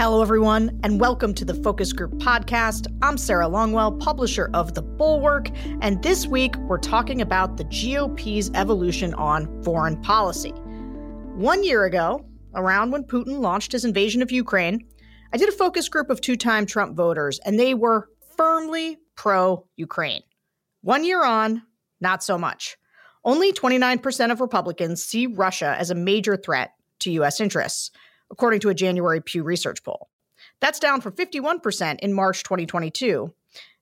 Hello, everyone, and welcome to the Focus Group podcast. I'm Sarah Longwell, publisher of The Bulwark, and this week we're talking about the GOP's evolution on foreign policy. 1 year ago, around when Putin launched his invasion of Ukraine, I did a focus group of two-time Trump voters, and they were firmly pro-Ukraine. 1 year on, not so much. Only 29% of Republicans see Russia as a major threat to U.S. interests, according to a January Pew Research poll. That's down from 51% in March 2022.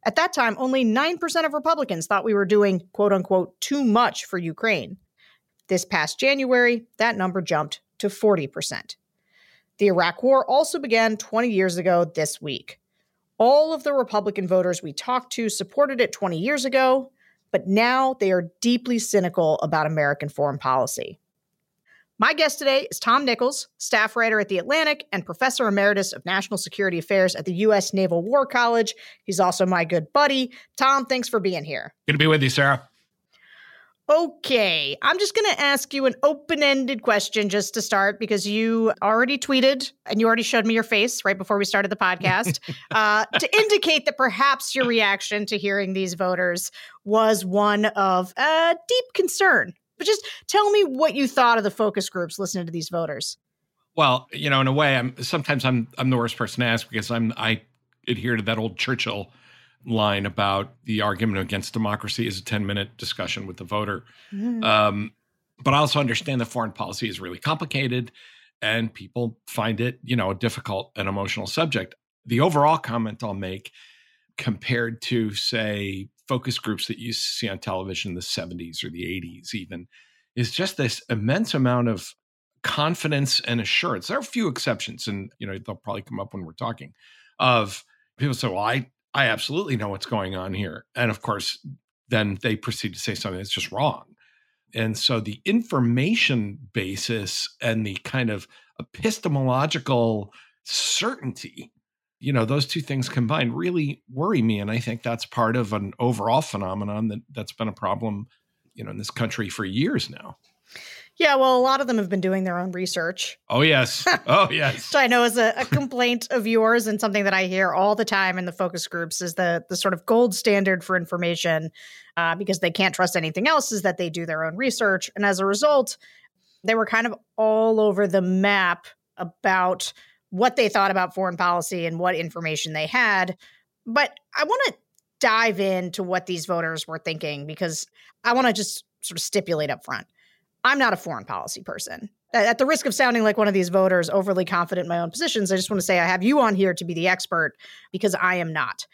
At that time, only 9% of Republicans thought we were doing, quote unquote, too much for Ukraine. This past January, that number jumped to 40%. The Iraq War also began 20 years ago this week. All of the Republican voters we talked to supported it 20 years ago, but now they are deeply cynical about American foreign policy. My guest today is Tom Nichols, staff writer at The Atlantic and professor emeritus of national security affairs at the U.S. Naval War College. He's also my good buddy. Tom, thanks for being here. Good to be with you, Sarah. Okay, I'm just going to ask you an open-ended question just to start, because you already tweeted and you already showed me your face right before we started the podcast to indicate that perhaps your reaction to hearing these voters was one of deep concern. But just tell me what you thought of the focus groups listening to these voters. Well, you know, in a way, I'm the worst person to ask, because I adhere to that old Churchill line about the argument against democracy is a 10-minute discussion with the voter. But I also understand that foreign policy is really complicated and people find it, you know, a difficult and emotional subject. The overall comment I'll make, compared to, say, focus groups that you see on television in the 70s or the 80s even, is just this immense amount of confidence and assurance. There are a few exceptions, and, you know, they'll probably come up when we're talking, of people say, well, I absolutely know what's going on here. And of course, then they proceed to say something that's just wrong. And so the information basis and the kind of epistemological certainty, you know, those two things combined really worry me. And I think that's part of an overall phenomenon that's been a problem, you know, in this country for years now. Yeah, well, a lot of them have been doing their own research. Oh, yes. Oh, yes. Which I know is a complaint of yours, and something that I hear all the time in the focus groups is the sort of gold standard for information, because they can't trust anything else, is that they do their own research. And as a result, they were kind of all over the map about what they thought about foreign policy and what information they had. But I want to dive into what these voters were thinking, because I want to just sort of stipulate up front. I'm not a foreign policy person. At the risk of sounding like one of these voters overly confident in my own positions, I just want to say I have you on here to be the expert, because I am not.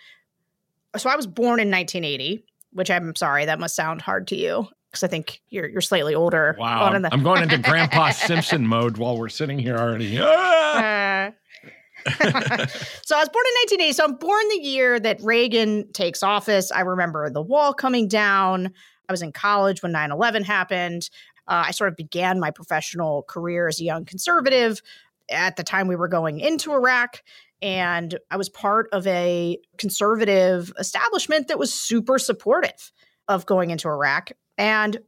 So I was born in 1980, which, I'm sorry, that must sound hard to you, because I think you're slightly older. Wow, I'm going into Grandpa Simpson mode while we're sitting here already. So I was born in 1980, so I'm born the year that Reagan takes office. I remember the wall coming down. I was in college when 9/11 happened. I sort of began my professional career as a young conservative. At the time, we were going into Iraq, and I was part of a conservative establishment that was super supportive of going into Iraq. And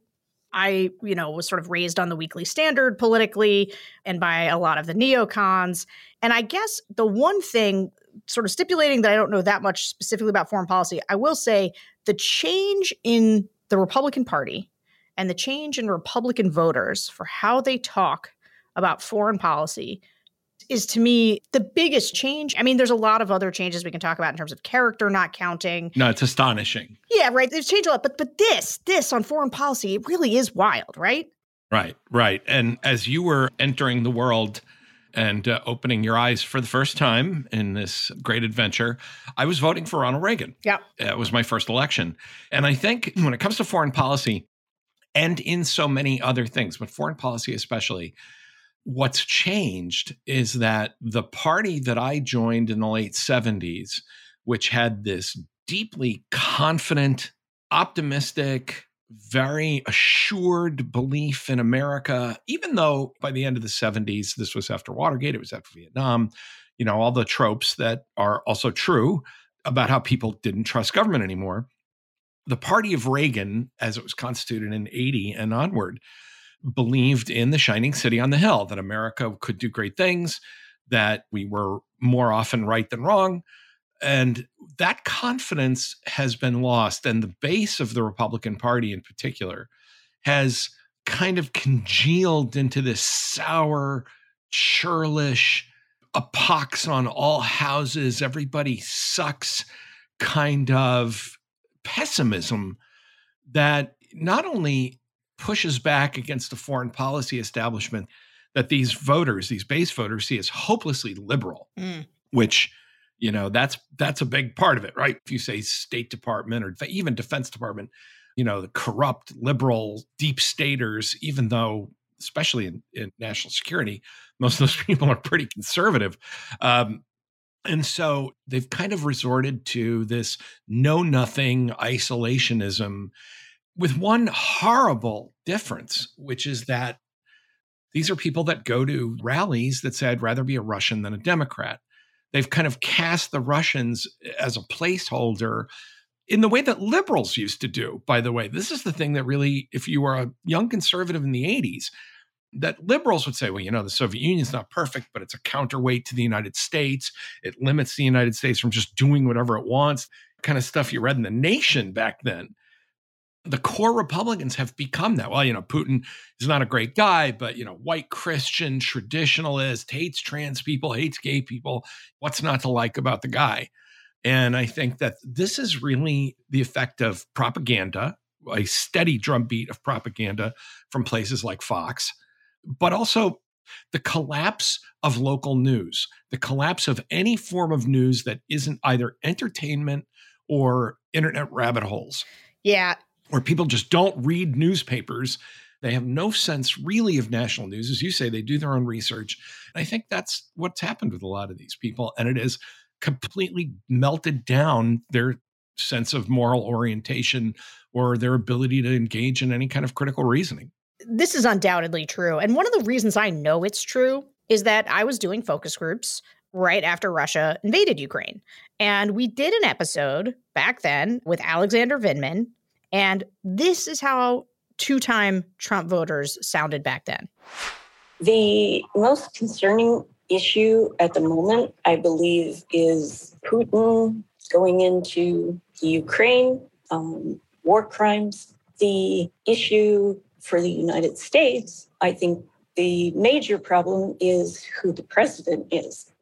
I, you know, was sort of raised on the Weekly Standard politically and by a lot of the neocons. And I guess the one thing, sort of stipulating that I don't know that much specifically about foreign policy, I will say the change in the Republican Party and the change in Republican voters for how they talk about foreign policy is, to me, the biggest change. I mean, there's a lot of other changes we can talk about in terms of character not counting. No, it's astonishing. Yeah, right. They've changed a lot. But this on foreign policy, it really is wild, right? Right. And as you were entering the world and opening your eyes for the first time in this great adventure, I was voting for Ronald Reagan. Yeah. It was my first election. And I think when it comes to foreign policy, and in so many other things, but foreign policy especially, what's changed is that the party that I joined in the late 70s, which had this deeply confident, optimistic, very assured belief in America, even though by the end of the 70s, this was after Watergate, it was after Vietnam, you know, all the tropes that are also true about how people didn't trust government anymore. The party of Reagan, as it was constituted in 80 and onward, believed in the Shining City on the Hill, that America could do great things, that we were more often right than wrong. And that confidence has been lost. And the base of the Republican Party in particular has kind of congealed into this sour, churlish, a pox on all houses, everybody sucks kind of pessimism that not only pushes back against the foreign policy establishment that these voters, these base voters, see as hopelessly liberal, which, you know, that's a big part of it, right? If you say State Department or even Defense Department, you know, the corrupt, liberal, deep staters, even though, especially in national security, most of those people are pretty conservative. And so they've kind of resorted to this know-nothing isolationism with one horrible difference, which is that these are people that go to rallies that say, I'd rather be a Russian than a Democrat. They've kind of cast the Russians as a placeholder in the way that liberals used to do, by the way. This is the thing that really, if you were a young conservative in the 80s, that liberals would say, well, you know, the Soviet Union's not perfect, but it's a counterweight to the United States. It limits the United States from just doing whatever it wants, kind of stuff you read in The Nation back then. The core Republicans have become that. Well, you know, Putin is not a great guy, but, you know, white Christian, traditionalist, hates trans people, hates gay people. What's not to like about the guy? And I think that this is really the effect of propaganda, a steady drumbeat of propaganda from places like Fox, but also the collapse of local news, the collapse of any form of news that isn't either entertainment or internet rabbit holes. Yeah. Where people just don't read newspapers. They have no sense really of national news. As you say, they do their own research. And I think that's what's happened with a lot of these people. And it is completely melted down their sense of moral orientation or their ability to engage in any kind of critical reasoning. This is undoubtedly true. And one of the reasons I know it's true is that I was doing focus groups right after Russia invaded Ukraine. And we did an episode back then with Alexander Vindman. And this is how two-time Trump voters sounded back then. The most concerning issue at the moment, I believe, is Putin going into the Ukraine, war crimes. The issue for the United States, I think the major problem is who the president is.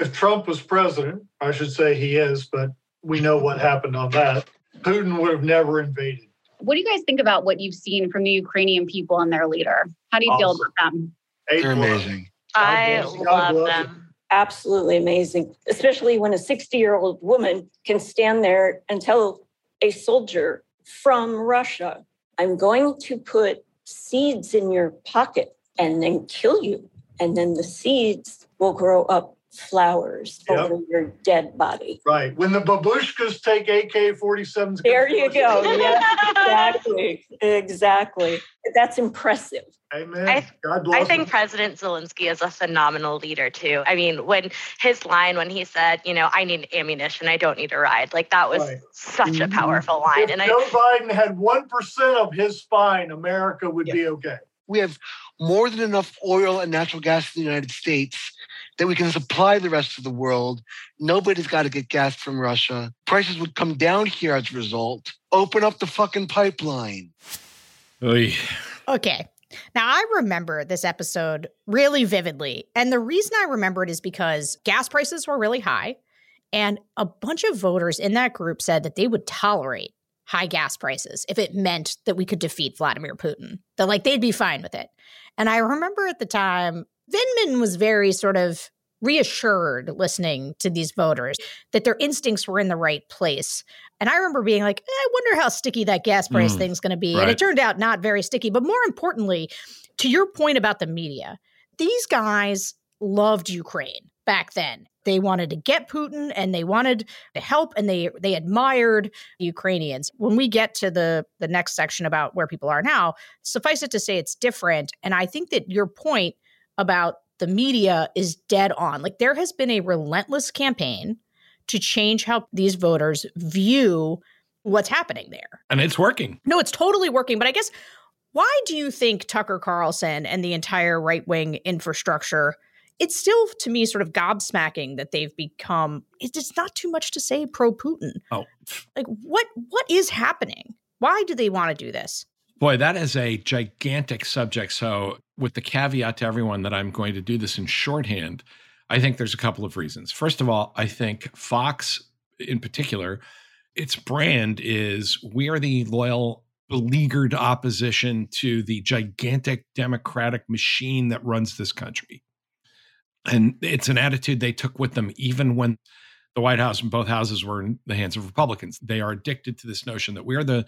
If Trump was president, I should say he is, but we know what happened on that. Putin would have never invaded. What do you guys think about what you've seen from the Ukrainian people and their leader? How do you feel about them? They're amazing. I love them. Absolutely amazing, especially when a 60-year-old woman can stand there and tell a soldier from Russia, I'm going to put seeds in your pocket and then kill you. And then the seeds will grow up flowers over your dead body. Right. When the babushkas take AK-47s. There you go. Yes, exactly. Exactly. That's impressive. Amen. I think President Zelenskyy is a phenomenal leader, too. I mean, when his line, when he said, you know, I need ammunition, I don't need a ride. Like, that was such a powerful line. If Joe Biden had 1% of his spine, America would be okay. We have more than enough oil and natural gas in the United States that we can supply the rest of the world. Nobody's got to get gas from Russia. Prices would come down here as a result. Open up the fucking pipeline. Oy. Okay. Now, I remember this episode really vividly. And the reason I remember it is because gas prices were really high. And a bunch of voters in that group said that they would tolerate high gas prices if it meant that we could defeat Vladimir Putin. That, like, they'd be fine with it. And I remember at the time, Vindman was very sort of reassured listening to these voters that their instincts were in the right place. And I remember being like, I wonder how sticky that gas price thing's going to be. Right. And it turned out not very sticky. But more importantly, to your point about the media, these guys loved Ukraine back then. They wanted to get Putin and they wanted to help and they admired the Ukrainians. When we get to the next section about where people are now, suffice it to say it's different. And I think that your point about the media is dead on. Like, there has been a relentless campaign to change how these voters view what's happening there. And it's working. No, it's totally working. But I guess, why do you think Tucker Carlson and the entire right-wing infrastructure it's still, to me, sort of gobsmacking that they've become, it's not too much to say pro-Putin. Oh. Like, what is happening? Why do they want to do this? Boy, that is a gigantic subject. So with the caveat to everyone that I'm going to do this in shorthand, I think there's a couple of reasons. First of all, I think Fox in particular, its brand is we are the loyal, beleaguered opposition to the gigantic democratic machine that runs this country. And it's an attitude they took with them even when the White House and both houses were in the hands of Republicans. They are addicted to this notion that we are the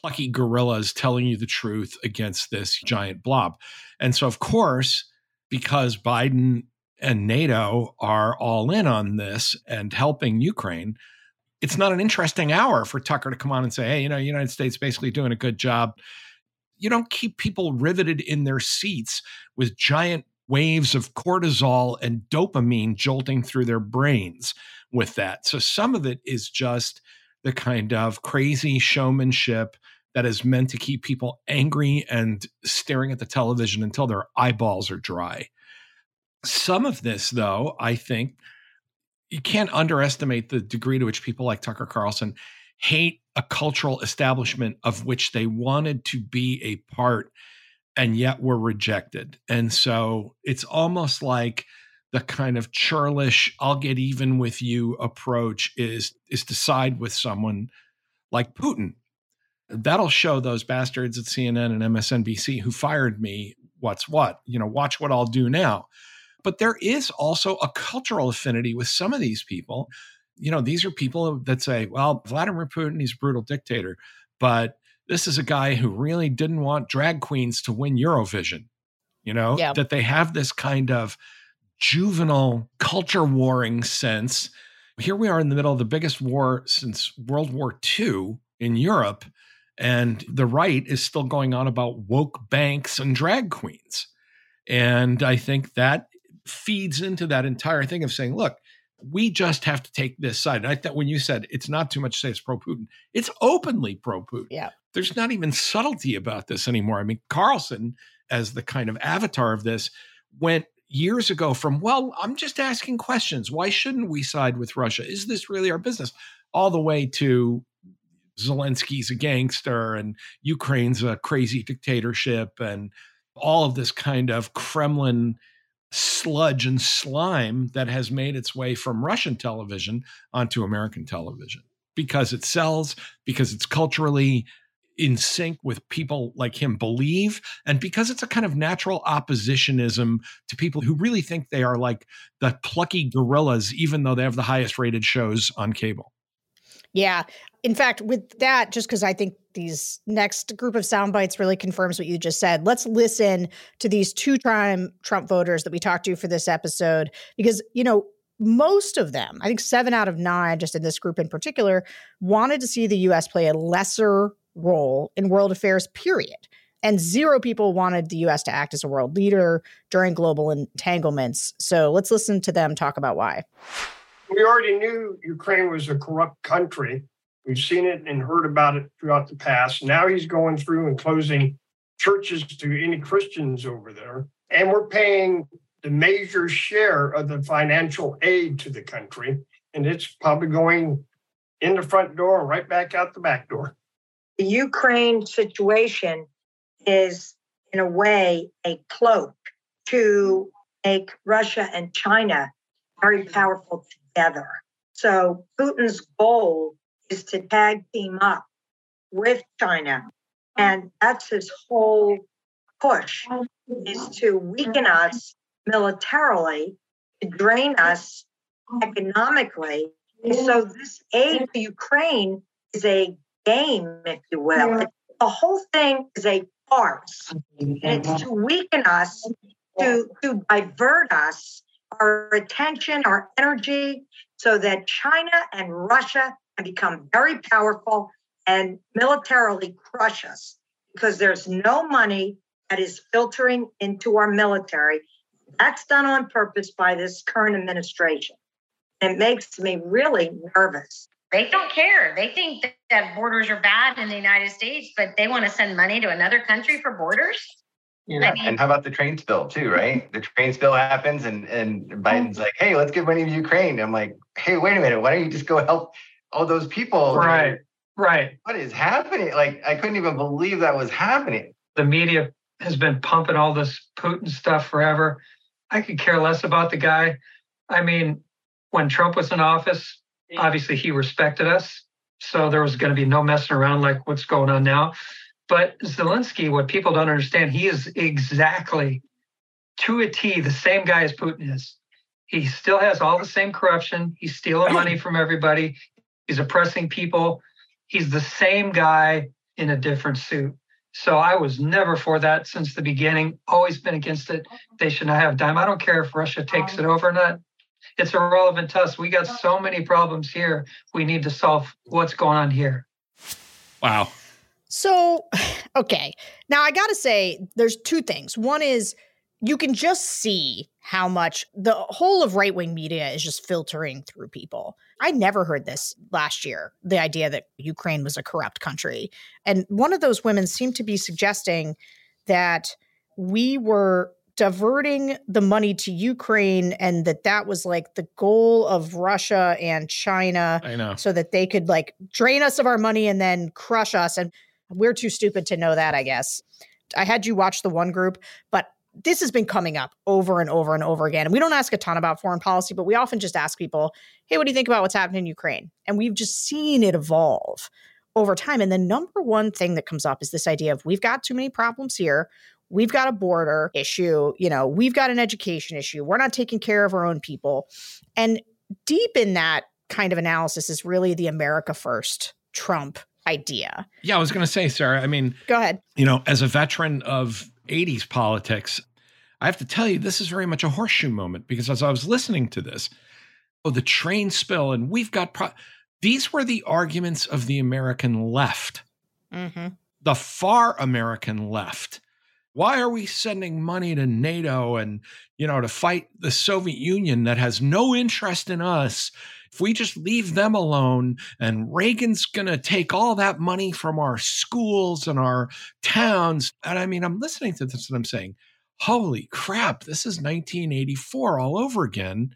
plucky gorillas telling you the truth against this giant blob. And so, of course, because Biden and NATO are all in on this and helping Ukraine, it's not an interesting hour for Tucker to come on and say, hey, you know, United States basically doing a good job. You don't keep people riveted in their seats with giant waves of cortisol and dopamine jolting through their brains with that. So some of it is just the kind of crazy showmanship that is meant to keep people angry and staring at the television until their eyeballs are dry. Some of this, though, I think you can't underestimate the degree to which people like Tucker Carlson hate a cultural establishment of which they wanted to be a part and yet were rejected. And so it's almost like the kind of churlish, I'll get even with you approach is to side with someone like Putin. That'll show those bastards at CNN and MSNBC who fired me what's what. You know, watch what I'll do now. But there is also a cultural affinity with some of these people. You know, these are people that say, well, Vladimir Putin, he's a brutal dictator, but this is a guy who really didn't want drag queens to win Eurovision, you know, yeah. That they have this kind of juvenile culture warring sense. Here we are in the middle of the biggest war since World War II in Europe, and the right is still going on about woke banks and drag queens. And I think that feeds into that entire thing of saying, look, we just have to take this side. And I thought when you said it's not too much to say it's pro-Putin, it's openly pro-Putin. Yeah. There's not even subtlety about this anymore. I mean, Carlson, as the kind of avatar of this, went years ago from, well, I'm just asking questions. Why shouldn't we side with Russia? Is this really our business? All the way to Zelensky's a gangster and Ukraine's a crazy dictatorship and all of this kind of Kremlin sludge and slime that has made its way from Russian television onto American television because it sells, because it's culturally in sync with people like him believe, and because it's a kind of natural oppositionism to people who really think they are like the plucky gorillas, even though they have the highest rated shows on cable. Yeah. In fact, with that, just because I think these next group of sound bites really confirms what you just said, let's listen to these two-time Trump voters that we talked to for this episode, because, you know, most of them, I think 7 out of 9, just in this group in particular, wanted to see the U.S. play a lesser role in world affairs, period. And 0 people wanted the U.S. to act as a world leader during global entanglements. So let's listen to them talk about why. We already knew Ukraine was a corrupt country. We've seen it and heard about it throughout the past. Now he's going through and closing churches to any Christians over there. And we're paying the major share of the financial aid to the country. And it's probably going in the front door and right back out the back door. The Ukraine situation is, in a way, a cloak to make Russia and China very powerful together. So Putin's goal is to tag team up with China. And that's his whole push, is to weaken us militarily, to drain us economically. And so this aid to Ukraine is a game, if you will. The whole thing is a farce. And it's to weaken us, to divert us, our attention, our energy, so that China and Russia can become very powerful and militarily crush us, because there's no money that is filtering into our military. That's done on purpose by this current administration. It makes me really nervous. They don't care. They think that borders are bad in the United States, but they want to send money to another country for borders? And how about the train spill too, right? The train spill happens and Biden's like, hey, let's give money to Ukraine. I'm like, hey, wait a minute. Why don't you just go help all those people? Right, right. What is happening? Like, I couldn't even believe that was happening. The media has been pumping all this Putin stuff forever. I could care less about the guy. I mean, when Trump was in office, obviously he respected us. So there was going to be no messing around like what's going on now. But Zelensky, what people don't understand, he is exactly to a T the same guy as Putin is. He still has all the same corruption. He's stealing money from everybody. He's oppressing people. He's the same guy in a different suit. So I was never for that since the beginning, always been against it. They should not have dime. I don't care if Russia takes it over or not. It's irrelevant to us. We got so many problems here. We need to solve what's going on here. Wow. So, okay. Now I got to say, there's two things. One is you can just see how much the whole of right-wing media is just filtering through people. I never heard this last year, the idea that Ukraine was a corrupt country. And one of those women seemed to be suggesting that we were diverting the money to Ukraine and that was like the goal of Russia and China. I know. So that they could like drain us of our money and then crush us. And we're too stupid to know that, I guess. I had you watch the one group, but this has been coming up over and over and over again. And we don't ask a ton about foreign policy, but we often just ask people, hey, what do you think about what's happening in Ukraine? And we've just seen it evolve over time. And the number one thing that comes up is this idea of we've got too many problems here. We've got a border issue. You know, we've got an education issue. We're not taking care of our own people. And deep in that kind of analysis is really the America First Trump idea. Yeah, I was going to say, Sarah, I mean, go ahead. You know, as a veteran of 80s politics, I have to tell you, this is very much a horseshoe moment because as I was listening to this, the train spill and we've got these were the arguments of the American left, the far American left. Why are we sending money to NATO and, you know, to fight the Soviet Union that has no interest in us? If we just leave them alone and Reagan's going to take all that money from our schools and our towns. And I mean, I'm listening to this and I'm saying, holy crap, this is 1984 all over again,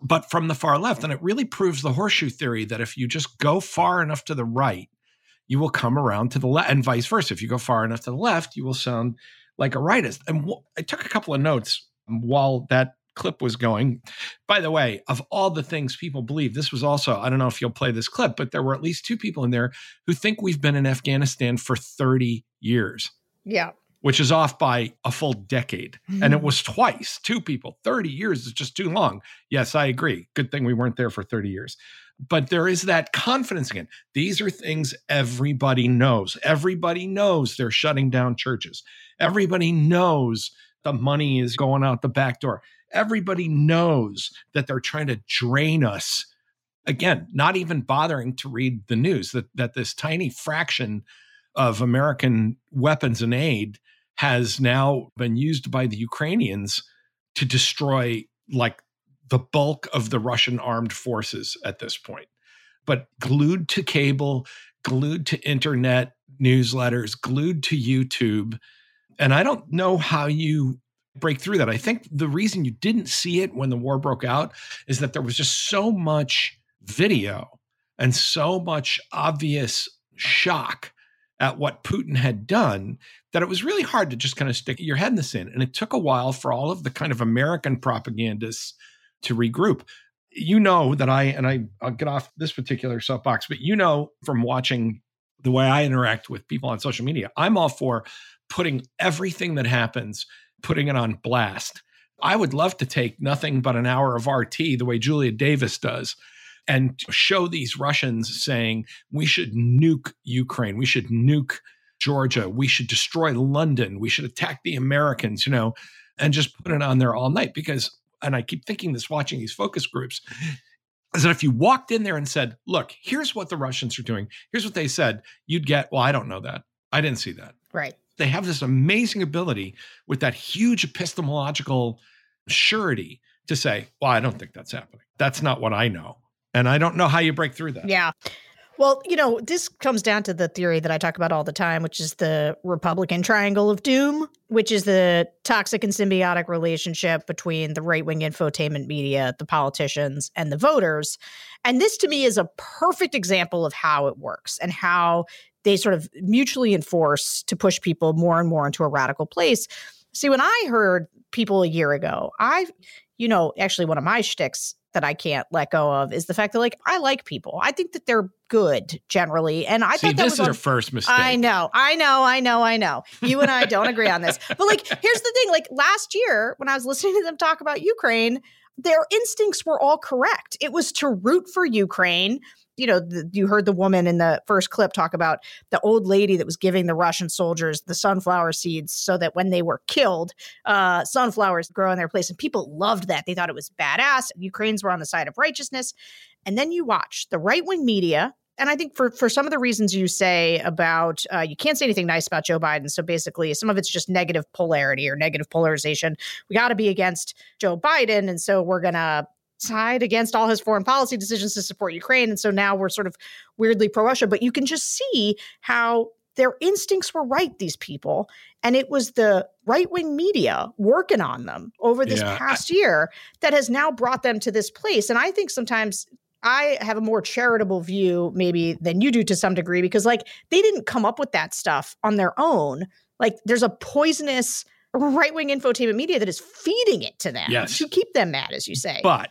but from the far left. And it really proves the horseshoe theory that if you just go far enough to the right, you will come around to the left and vice versa. If you go far enough to the left, you will sound like a rightist. And I took a couple of notes while that clip was going. By the way, of all the things people believe, this was also, I don't know if you'll play this clip, but there were at least two people in there who think we've been in Afghanistan for 30 years. Yeah. Which is off by a full decade. And it was twice, two people. 30 years is just too long. Yes, I agree. Good thing we weren't there for 30 years. But there is that confidence again. These are things everybody knows. Everybody knows they're shutting down churches. Everybody knows the money is going out the back door. Everybody knows that they're trying to drain us. Again, not even bothering to read the news, that this tiny fraction of American weapons and aid has now been used by the Ukrainians to destroy like the bulk of the Russian armed forces at this point. But glued to cable, glued to internet newsletters, glued to YouTube. And I don't know how you break through that. I think the reason you didn't see it when the war broke out is that there was just so much video and so much obvious shock at what Putin had done, that it was really hard to just kind of stick your head in the sand. And it took a while for all of the kind of American propagandists to regroup. You know that I'll get off this particular soapbox, but you know from watching the way I interact with people on social media, I'm all for putting everything that happens, putting it on blast. I would love to take nothing but an hour of RT the way Julia Davis does and show these Russians saying, we should nuke Ukraine. We should nuke Georgia. We should destroy London. We should attack the Americans, you know, and just put it on there all night. Because, and I keep thinking this watching these focus groups, is that if you walked in there and said, look, here's what the Russians are doing. Here's what they said. You'd get, well, I don't know that. I didn't see that. Right. They have this amazing ability with that huge epistemological surety to say, well, I don't think that's happening. That's not what I know. And I don't know how you break through that. Yeah. Well, you know, this comes down to the theory that I talk about all the time, which is the Republican triangle of doom, which is the toxic and symbiotic relationship between the right-wing infotainment media, the politicians, and the voters. And this, to me, is a perfect example of how it works and how they sort of mutually enforce to push people more and more into a radical place. See, when I heard people a year ago, actually one of my shticks that I can't let go of is the fact that, like, I like people. I think that they're good generally. And I thought that was your first mistake. I know. You and I don't agree on this. But, like, here's the thing. Like, last year when I was listening to them talk about Ukraine, their instincts were all correct. It was to root for Ukraine. You know, you heard the woman in the first clip talk about the old lady that was giving the Russian soldiers the sunflower seeds so that when they were killed, sunflowers grow in their place. And people loved that. They thought it was badass. Ukrainians were on the side of righteousness. And then you watch the right-wing media. And I think for some of the reasons you say about you can't say anything nice about Joe Biden. So basically, some of it's just negative polarity or negative polarization. We got to be against Joe Biden. And so we're going to side against all his foreign policy decisions to support Ukraine. And so now we're sort of weirdly pro-Russia. But you can just see how their instincts were right, these people. And it was the right-wing media working on them over this past year that has now brought them to this place. And I think sometimes I have a more charitable view maybe than you do to some degree, because, like, they didn't come up with that stuff on their own. Like, there's a poisonous right-wing infotainment media that is feeding it to them to keep them mad, as you say. But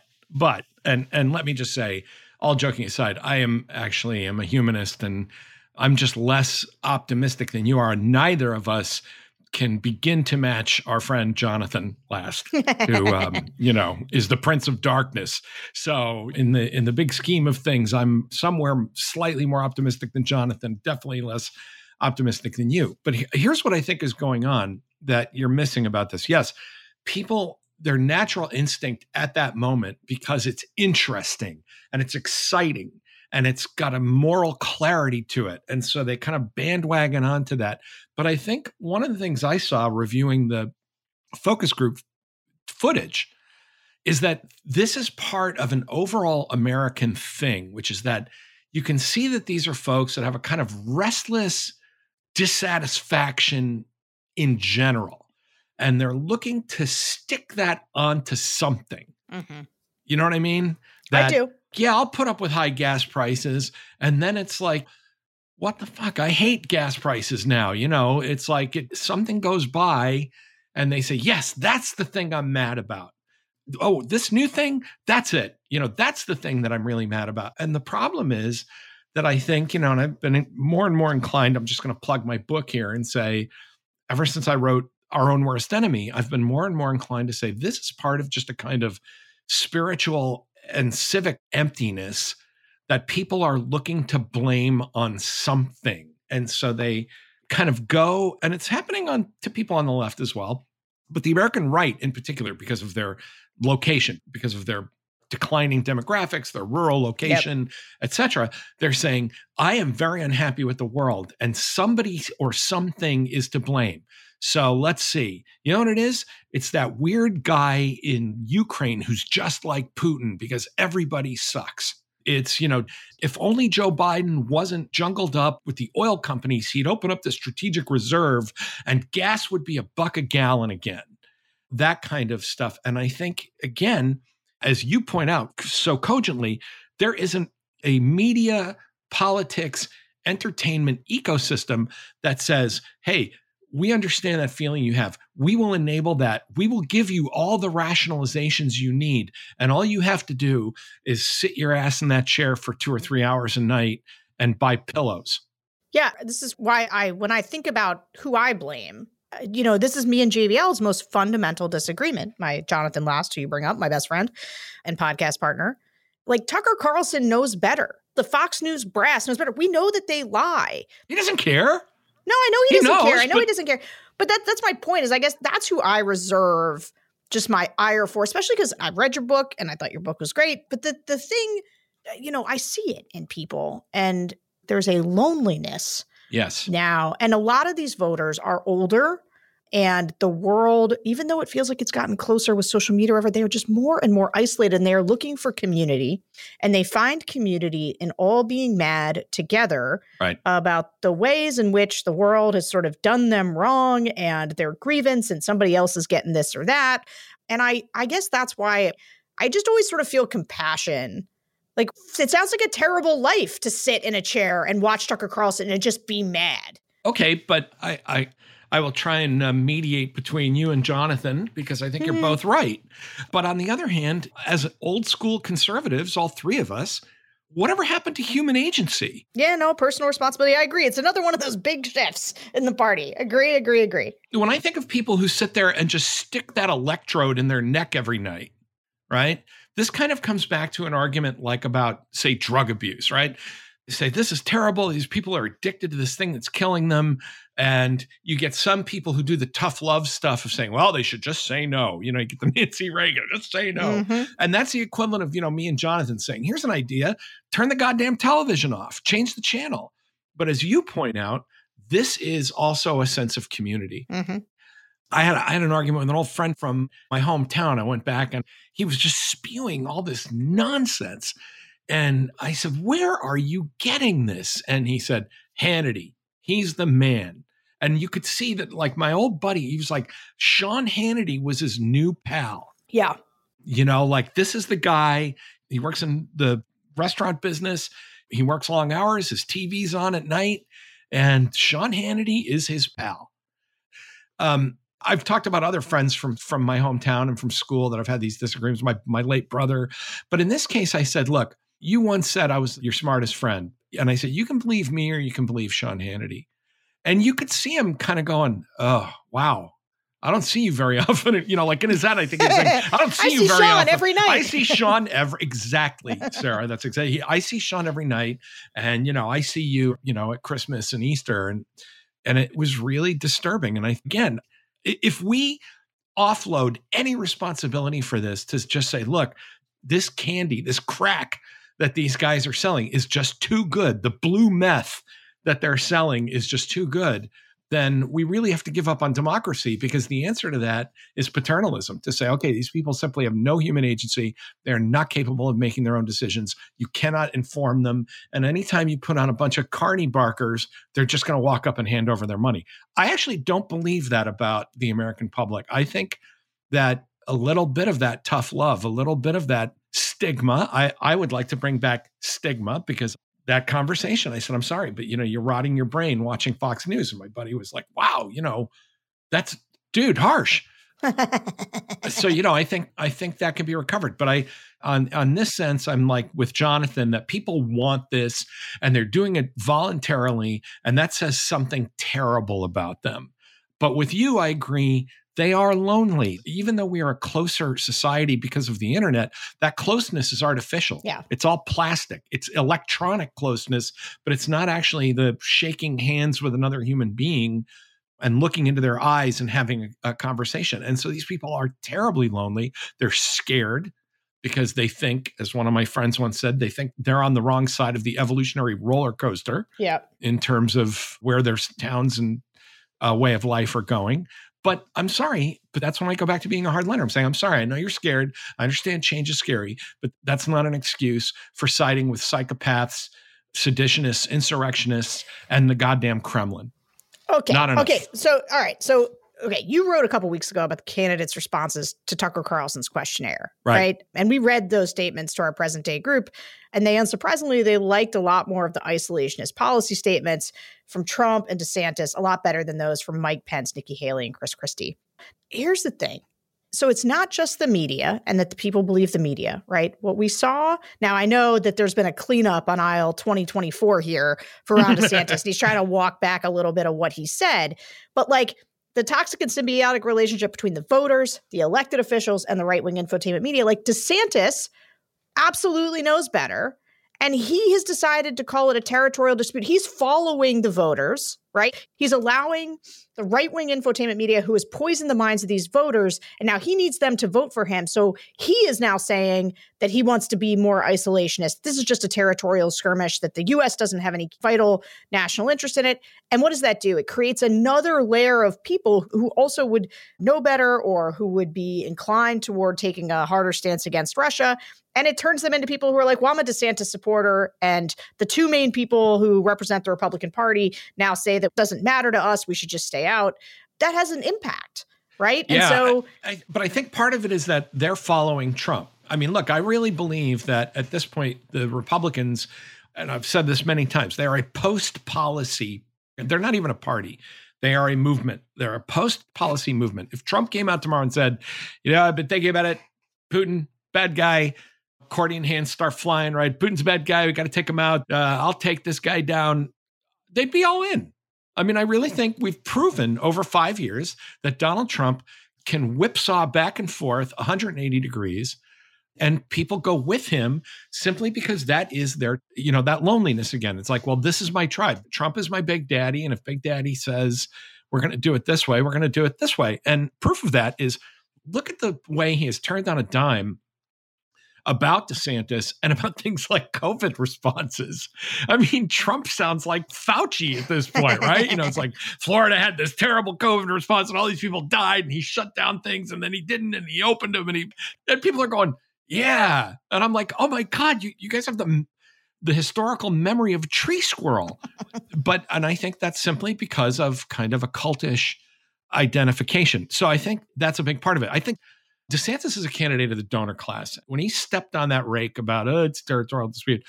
let me just say, all joking aside, I am a humanist, and I'm just less optimistic than you are. Neither of us can begin to match our friend Jonathan Last, who is the Prince of Darkness. So in the big scheme of things, I'm somewhere slightly more optimistic than Jonathan, definitely less optimistic than you. But here's what I think is going on that you're missing about this. Yes, people, their natural instinct at that moment, because it's interesting and it's exciting and it's got a moral clarity to it. And so they kind of bandwagon onto that. But I think one of the things I saw reviewing the focus group footage is that this is part of an overall American thing, which is that you can see that these are folks that have a kind of restless dissatisfaction in general. And they're looking to stick that onto something. Mm-hmm. You know what I mean? I do. Yeah, I'll put up with high gas prices. And then it's like, what the fuck? I hate gas prices now. You know, it's like something goes by and they say, yes, that's the thing I'm mad about. Oh, this new thing? That's it. You know, that's the thing that I'm really mad about. And the problem is that I think, you know, and I've been more and more inclined, I'm just going to plug my book here and say, ever since I wrote Our Own Worst Enemy, I've been more and more inclined to say this is part of just a kind of spiritual and civic emptiness that people are looking to blame on something. And so they kind of go, and it's happening to people on the left as well, but the American right in particular, because of their location, because of their declining demographics, their rural location, et cetera, they're saying, I am very unhappy with the world and somebody or something is to blame. So let's see. You know what it is? It's that weird guy in Ukraine who's just like Putin because everybody sucks. It's, you know, if only Joe Biden wasn't jungled up with the oil companies, he'd open up the strategic reserve and gas would be $1 a gallon again. That kind of stuff. And I think, again, as you point out so cogently, there isn't a media, politics, entertainment ecosystem that says, hey, we understand that feeling you have. We will enable that. We will give you all the rationalizations you need. And all you have to do is sit your ass in that chair for 2 or 3 hours a night and buy pillows. Yeah, this is why when I think about who I blame, you know, this is me and JBL's most fundamental disagreement. My Jonathan Last, who you bring up, my best friend and podcast partner, like Tucker Carlson knows better. The Fox News brass knows better. We know that they lie. He doesn't care. No, I know he doesn't care. I know he doesn't care. But that's my point is I guess that's who I reserve just my ire for, especially because I read your book and I thought your book was great. But the thing, you know, I see it in people and there's a loneliness now. And a lot of these voters are older And the world, even though it feels like it's gotten closer with social media or whatever, they are just more and more isolated, and they are looking for community, and they find community in all being mad together about the ways in which the world has sort of done them wrong and their grievance, and somebody else is getting this or that. And I guess that's why I just always sort of feel compassion. Like, it sounds like a terrible life to sit in a chair and watch Tucker Carlson and just be mad. Okay, but I will try and mediate between you and Jonathan, because I think you're both right. But on the other hand, as old school conservatives, all three of us, whatever happened to human agency? Yeah, no, personal responsibility. I agree. It's another one of those big shifts in the party. Agree. When I think of people who sit there and just stick that electrode in their neck every night, right? This kind of comes back to an argument like about, say, drug abuse, right? They say, this is terrible. These people are addicted to this thing that's killing them. And you get some people who do the tough love stuff of saying, well, they should just say no. You know, you get the Nancy Reagan, just say no. Mm-hmm. And that's the equivalent of, you know, me and Jonathan saying, here's an idea. Turn the goddamn television off. Change the channel. But as you point out, this is also a sense of community. Mm-hmm. I had an argument with an old friend from my hometown. I went back and he was just spewing all this nonsense. And I said, where are you getting this? And he said, Hannity, he's the man. And you could see that, like, my old buddy, he was like, Sean Hannity was his new pal. Yeah. You know, like, this is the guy. He works in the restaurant business. He works long hours. His TV's on at night. And Sean Hannity is his pal. I've talked about other friends from my hometown and from school that I've had these disagreements, my late brother. But in this case, I said, look, you once said I was your smartest friend. And I said, you can believe me or you can believe Sean Hannity. And you could see him kind of going, oh, wow, I don't see you very often. You know, like in his head, I think he's like, I don't see you very often. I see Sean every night. I see Sean exactly, Sarah. That's exactly. I see Sean every night. And, you know, I see you, you know, at Christmas and Easter. And it was really disturbing. And again, if we offload any responsibility for this to just say, look, this candy, this crack that these guys are selling is just too good. The blue meth that they're selling is just too good. Then we really have to give up on democracy, because the answer to that is paternalism, to say, okay, these people simply have no human agency. They're not capable of making their own decisions. You cannot inform them. And anytime you put on a bunch of carny barkers, they're just going to walk up and hand over their money. I actually don't believe that about the American public. I think that a little bit of that tough love, a little bit of that stigma, I would like to bring back stigma, because that conversation, I said, I'm sorry, but, you know, you're rotting your brain watching Fox News. And my buddy was like, wow, you know, that's, dude, harsh. So, you know, I think that can be recovered. But on this sense, I'm like with Jonathan, that people want this and they're doing it voluntarily. And that says something terrible about them. But with you, I agree. They are lonely. Even though we are a closer society because of the internet, that closeness is artificial. Yeah. It's all plastic. It's electronic closeness, but it's not actually the shaking hands with another human being and looking into their eyes and having a conversation. And so these people are terribly lonely. They're scared because they think, as one of my friends once said, they think they're on the wrong side of the evolutionary roller coaster. Yeah. In terms of where their towns and way of life are going. But I'm sorry, but that's when I go back to being a hardliner. I'm saying, I'm sorry, I know you're scared. I understand change is scary, but that's not an excuse for siding with psychopaths, seditionists, insurrectionists, and the goddamn Kremlin. Okay. Not enough. Okay. So, all right. So, okay, you wrote a couple of weeks ago about the candidates' responses to Tucker Carlson's questionnaire, right? And we read those statements to our present-day group, and they, unsurprisingly, they liked a lot more of the isolationist policy statements from Trump and DeSantis, a lot better than those from Mike Pence, Nikki Haley, and Chris Christie. Here's the thing. So it's not just the media and that the people believe the media, right? What we saw – now, I know that there's been a cleanup on aisle 2024 here for Ron DeSantis, and he's trying to walk back a little bit of what he said, but like – the toxic and symbiotic relationship between the voters, the elected officials, and the right-wing infotainment media, like DeSantis absolutely knows better. And he has decided to call it a territorial dispute. He's following the voters, right? He's allowing the right-wing infotainment media who has poisoned the minds of these voters, and now he needs them to vote for him. So he is now saying that he wants to be more isolationist. This is just a territorial skirmish, that the U.S. doesn't have any vital national interest in it. And what does that do? It creates another layer of people who also would know better or who would be inclined toward taking a harder stance against Russia. And it turns them into people who are like, well, I'm a DeSantis supporter. And the two main people who represent the Republican Party now say that it doesn't matter to us. We should just stay out. That has an impact, right? Yeah, and so, but I think part of it is that they're following Trump. I mean, look, I really believe that at this point, the Republicans, and I've said this many times, they are a post-policy. They're not even a party. They are a movement. They're a post-policy movement. If Trump came out tomorrow and said, you know, I've been thinking about it, Putin, bad guy, accordion hands start flying, right? Putin's a bad guy. We got to take him out. I'll take this guy down. They'd be all in. I mean, I really think we've proven over 5 years that Donald Trump can whipsaw back and forth 180 degrees, and people go with him simply because that is their, you know, that loneliness again. It's like, well, this is my tribe. Trump is my big daddy. And if big daddy says, we're going to do it this way, we're going to do it this way. And proof of that is, look at the way he has turned on a dime about DeSantis and about things like COVID responses. I mean, Trump sounds like Fauci at this point, right? You know, it's like Florida had this terrible COVID response and all these people died and he shut down things and then he didn't and he opened them and people are going, yeah. And I'm like, oh my God, you guys have the historical memory of tree squirrel. And I think that's simply because of kind of a cultish identification. So I think that's a big part of it. I think DeSantis is a candidate of the donor class. When he stepped on that rake about, oh, it's territorial dispute,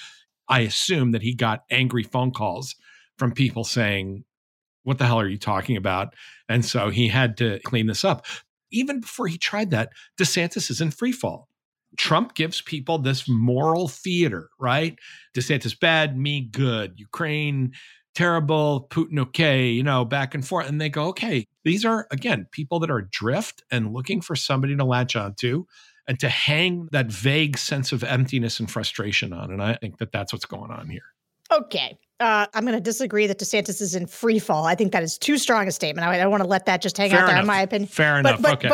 I assume that he got angry phone calls from people saying, what the hell are you talking about? And so he had to clean this up. Even before he tried that, DeSantis is in free fall. Trump gives people this moral theater, right? DeSantis bad, me good, Ukraine terrible, Putin okay, you know, back and forth. And they go, okay, these are, again, people that are adrift and looking for somebody to latch onto and to hang that vague sense of emptiness and frustration on. And I think that that's what's going on here. Okay. I'm going to disagree that DeSantis is in free fall. I think that is too strong a statement. I don't want to let that just hang out there, in my opinion. Fair enough. Okay.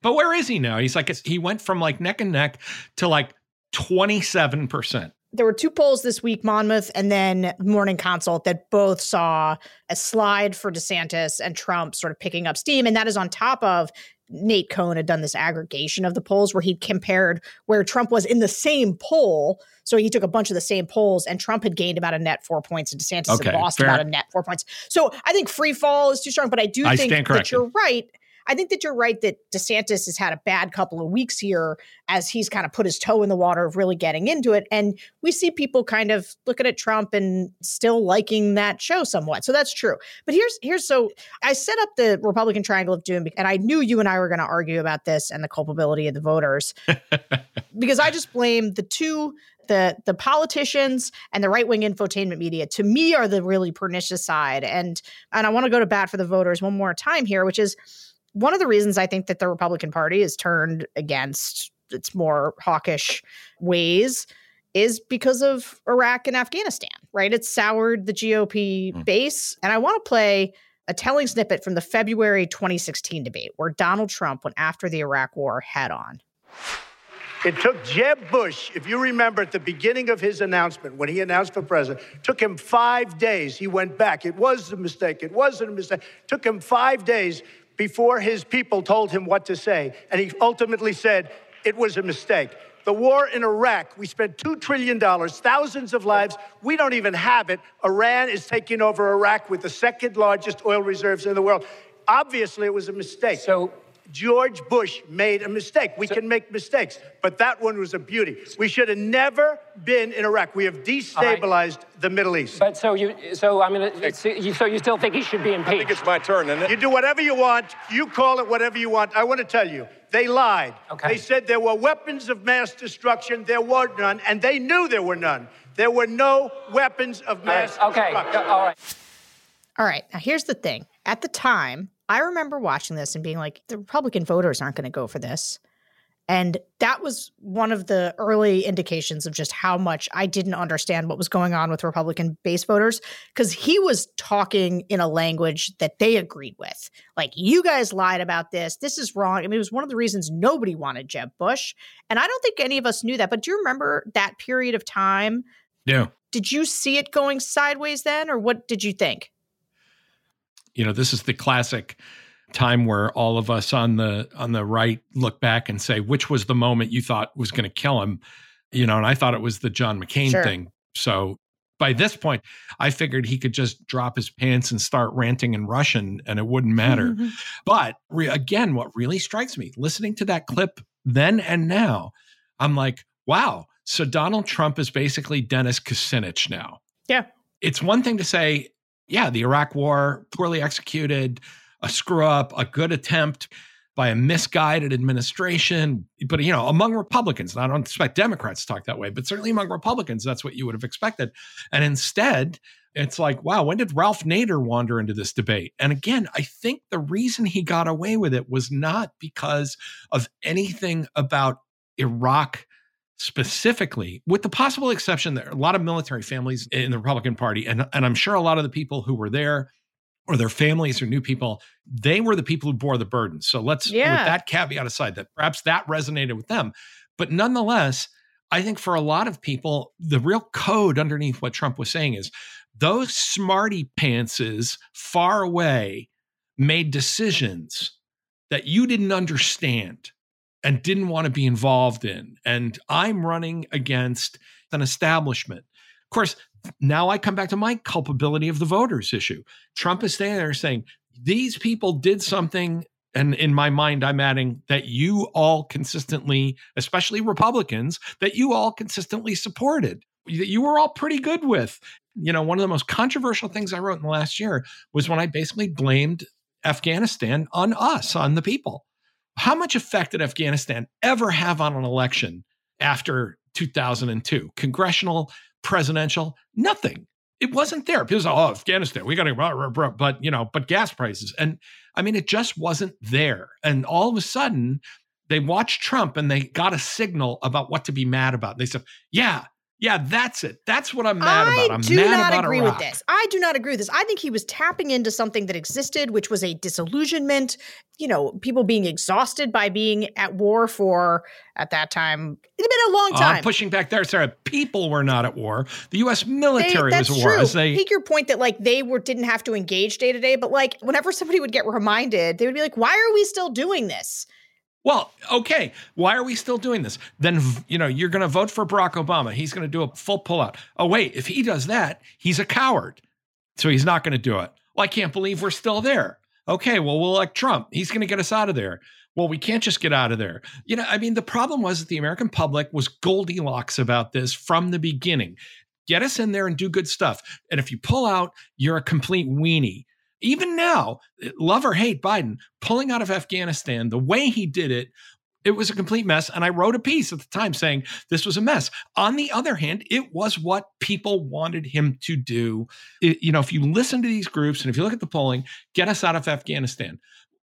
But where is he now? He's like, he went from like neck and neck to like 27%. There were two polls this week, Monmouth and then Morning Consult, that both saw a slide for DeSantis and Trump sort of picking up steam. And that is on top of Nate Cohn had done this aggregation of the polls where he compared where Trump was in the same poll. So he took a bunch of the same polls and Trump had gained about a net 4 points and DeSantis had lost about a net 4 points. So I think free fall is too strong, but I think that you're right. I think that you're right that DeSantis has had a bad couple of weeks here as he's kind of put his toe in the water of really getting into it. And we see people kind of looking at Trump and still liking that show somewhat. So that's true. But so I set up the Republican triangle of doom, and I knew you and I were going to argue about this and the culpability of the voters, because I just blame the politicians and the right-wing infotainment media, to me, are the really pernicious side. And I want to go to bat for the voters one more time here, which is, one of the reasons I think that the Republican Party is turned against its more hawkish ways is because of Iraq and Afghanistan, right? It's soured the GOP base. And I want to play a telling snippet from the February 2016 debate where Donald Trump went after the Iraq war head on. It took Jeb Bush, if you remember at the beginning of his announcement, when he announced for president, took him 5 days. He went back. It was a mistake. It wasn't a mistake. Took him 5 days before his people told him what to say. And he ultimately said, it was a mistake. The war in Iraq, we spent $2 trillion, thousands of lives. We don't even have it. Iran is taking over Iraq with the second largest oil reserves in the world. Obviously, it was a mistake. So George Bush made a mistake. We can make mistakes, but that one was a beauty. We should have never been in Iraq. We have destabilized the Middle East. But you still think he should be impeached? I think it's my turn, isn't it? You do whatever you want. You call it whatever you want. I want to tell you, they lied. Okay. They said there were weapons of mass destruction. There were none, and they knew there were none. There were no weapons of mass destruction. Okay. All right. Now here's the thing. At the time, I remember watching this and being like, the Republican voters aren't going to go for this. And that was one of the early indications of just how much I didn't understand what was going on with Republican base voters, because he was talking in a language that they agreed with. Like, you guys lied about this. This is wrong. I mean, it was one of the reasons nobody wanted Jeb Bush. And I don't think any of us knew that. But do you remember that period of time? Yeah. Did you see it going sideways then, or what did you think? You know, this is the classic time where all of us on the right look back and say, which was the moment you thought was going to kill him? You know, and I thought it was the John McCain thing. So by this point, I figured he could just drop his pants and start ranting in Russian and it wouldn't matter. But again, what really strikes me, listening to that clip then and now, I'm like, wow. So Donald Trump is basically Dennis Kucinich now. Yeah. It's one thing to say, yeah, the Iraq war, poorly executed, a screw up, a good attempt by a misguided administration. But, you know, among Republicans, and I don't expect Democrats to talk that way, but certainly among Republicans, that's what you would have expected. And instead, it's like, wow, when did Ralph Nader wander into this debate? And again, I think the reason he got away with it was not because of anything about Iraq specifically, with the possible exception that a lot of military families in the Republican Party, and I'm sure a lot of the people who were there or their families or new people, they were the people who bore the burden. So with that caveat aside, that perhaps that resonated with them. But nonetheless, I think for a lot of people, the real code underneath what Trump was saying is those smarty pantses far away made decisions that you didn't understand and didn't want to be involved in. And I'm running against an establishment. Of course, now I come back to my culpability of the voters issue. Trump is standing there saying, these people did something, and in my mind, I'm adding that you all consistently, especially Republicans, that you all consistently supported, that you were all pretty good with. You know, one of the most controversial things I wrote in the last year was when I basically blamed Afghanistan on us, on the people. How much effect did Afghanistan ever have on an election after 2002? Congressional, presidential, nothing. It wasn't there. People say, oh, Afghanistan, we got to go, but gas prices. And I mean, it just wasn't there. And all of a sudden, they watched Trump and they got a signal about what to be mad about. And they said, yeah, that's it. That's what I'm mad about. I'm mad about Iraq. I do not agree with this. I think he was tapping into something that existed, which was a disillusionment, you know, people being exhausted by being at war for, at that time, it had been a long time. I'm pushing back there, Sarah. People were not at war. The U.S. military was at war. That's true. I take your point that, like, they didn't have to engage day to day, but, like, whenever somebody would get reminded, they would be like, why are we still doing this? Well, okay, why are we still doing this? Then, you know, you're going to vote for Barack Obama. He's going to do a full pullout. Oh, wait, if he does that, he's a coward. So he's not going to do it. Well, I can't believe we're still there. Okay, well, we'll elect Trump. He's going to get us out of there. Well, we can't just get out of there. You know, I mean, the problem was that the American public was Goldilocks about this from the beginning. Get us in there and do good stuff. And if you pull out, you're a complete weenie. Even now, love or hate Biden, pulling out of Afghanistan, the way he did it, it was a complete mess. And I wrote a piece at the time saying this was a mess. On the other hand, it was what people wanted him to do. It, you know, if you listen to these groups and if you look at the polling, get us out of Afghanistan.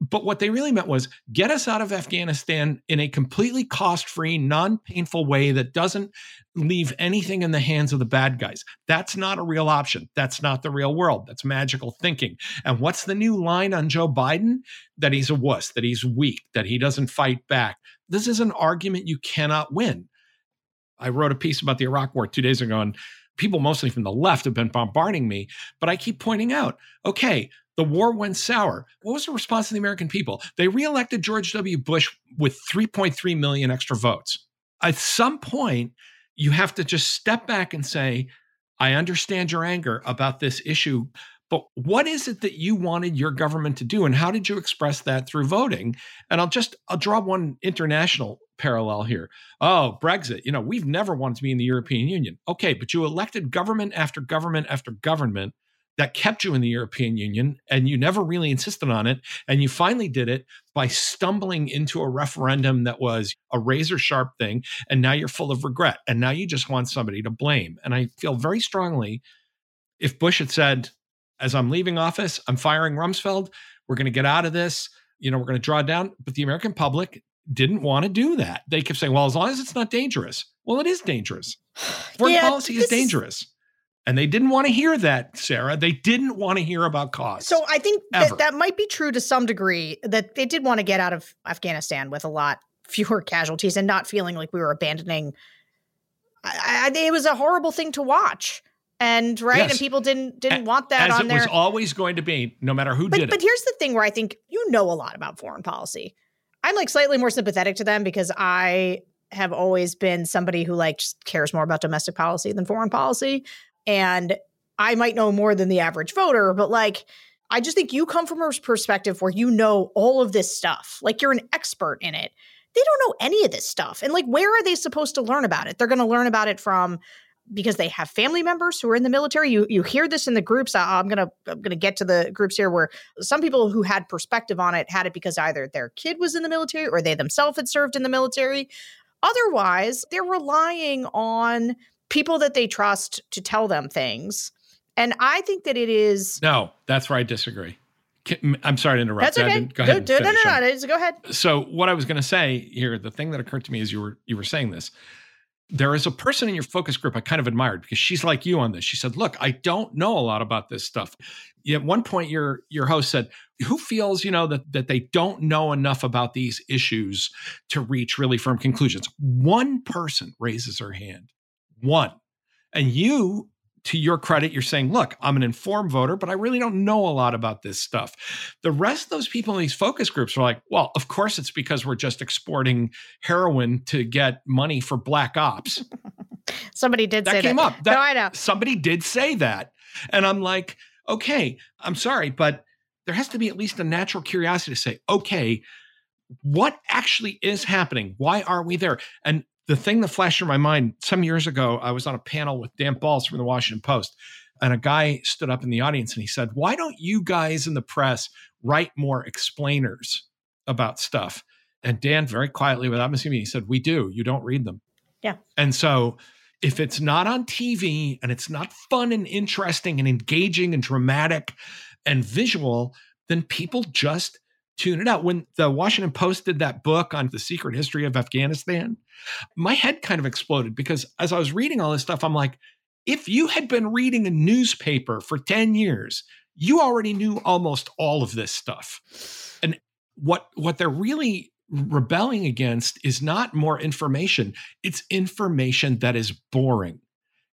But what they really meant was get us out of Afghanistan in a completely cost-free, non-painful way that doesn't leave anything in the hands of the bad guys. That's not a real option. That's not the real world. That's magical thinking. And what's the new line on Joe Biden? That he's a wuss, that he's weak, that he doesn't fight back. This is an argument you cannot win. I wrote a piece about the Iraq War 2 days ago, and people mostly from the left have been bombarding me, but I keep pointing out, okay, the war went sour. What was the response of the American people? They reelected George W. Bush with 3.3 million extra votes. At some point, you have to just step back and say, I understand your anger about this issue, but what is it that you wanted your government to do? And how did you express that through voting? And I'll draw one international parallel here. Oh, Brexit. You know, we've never wanted to be in the European Union. Okay, but you elected government after government after government that kept you in the European Union, and you never really insisted on it, and you finally did it by stumbling into a referendum that was a razor-sharp thing, and now you're full of regret, and now you just want somebody to blame. And I feel very strongly, if Bush had said, as I'm leaving office, I'm firing Rumsfeld, we're going to get out of this, you know, we're going to draw down, but the American public didn't want to do that. They kept saying, well, as long as it's not dangerous. Well, it is dangerous. Foreign policy is dangerous. And they didn't want to hear that, Sarah. They didn't want to hear about costs. So I think that might be true to some degree, that they did want to get out of Afghanistan with a lot fewer casualties and not feeling like we were abandoning. It was a horrible thing to watch. And right, yes. And people didn't want that on there. As it was always going to be, no matter who did it. But here's the thing where I think you know a lot about foreign policy. I'm like slightly more sympathetic to them because I have always been somebody who like just cares more about domestic policy than foreign policy. And I might know more than the average voter, but like, I just think you come from a perspective where you know all of this stuff. Like you're an expert in it. They don't know any of this stuff. And like, where are they supposed to learn about it? They're going to learn about it from, because they have family members who are in the military. You hear this in the groups. I'm gonna get to the groups here where some people who had perspective on it had it because either their kid was in the military or they themselves had served in the military. Otherwise, they're relying on people that they trust to tell them things. And I think that it is... No, that's where I disagree. I'm sorry to interrupt. That's okay. Go ahead. So what I was going to say here, the thing that occurred to me as you were saying this, there is a person in your focus group I kind of admired because she's like you on this. She said, look, I don't know a lot about this stuff. At one point, your host said, who feels, that they don't know enough about these issues to reach really firm conclusions? One person raises her hand. One. And you, to your credit, you're saying, look, I'm an informed voter, but I really don't know a lot about this stuff. The rest of those people in these focus groups are like, well, of course it's because we're just exporting heroin to get money for black ops. Somebody did say that. No, I know. Somebody did say that. And I'm like, okay, I'm sorry, but there has to be at least a natural curiosity to say, okay, what actually is happening? Why are we there? And the thing that flashed in my mind, some years ago, I was on a panel with Dan Balls from the Washington Post, and a guy stood up in the audience and he said, why don't you guys in the press write more explainers about stuff? And Dan, very quietly, without missing me, he said, we do. You don't read them. Yeah. And so if it's not on TV and it's not fun and interesting and engaging and dramatic and visual, then people just tune it out. When the Washington Post did that book on the secret history of Afghanistan, my head kind of exploded because as I was reading all this stuff, I'm like, if you had been reading a newspaper for 10 years, you already knew almost all of this stuff. And what they're really rebelling against is not more information. It's information that is boring.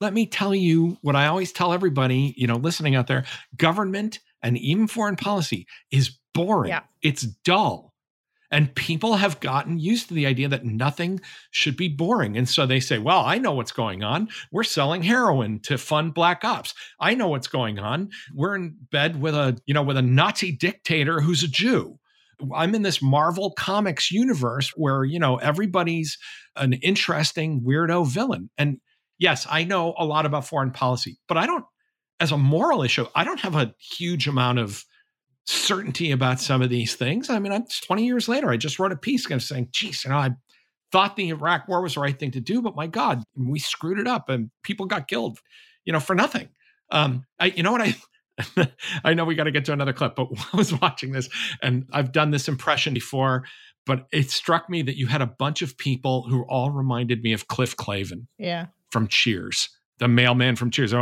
Let me tell you what I always tell everybody, listening out there, government and even foreign policy is boring. Yeah. It's dull. And people have gotten used to the idea that nothing should be boring. And so they say, well, I know what's going on. We're selling heroin to fund black ops. I know what's going on. We're in bed with a Nazi dictator who's a Jew. I'm in this Marvel Comics universe where, everybody's an interesting weirdo villain. And yes, I know a lot about foreign policy, but I don't, as a moral issue, I don't have a huge amount of certainty about some of these things. I mean, I'm 20 years later, I just wrote a piece kind of saying, geez, I thought the Iraq war was the right thing to do, but my God, we screwed it up and people got killed, for nothing. I know we got to get to another clip, but I was watching this and I've done this impression before, but it struck me that you had a bunch of people who all reminded me of Cliff Clavin from Cheers. The mailman from Cheers.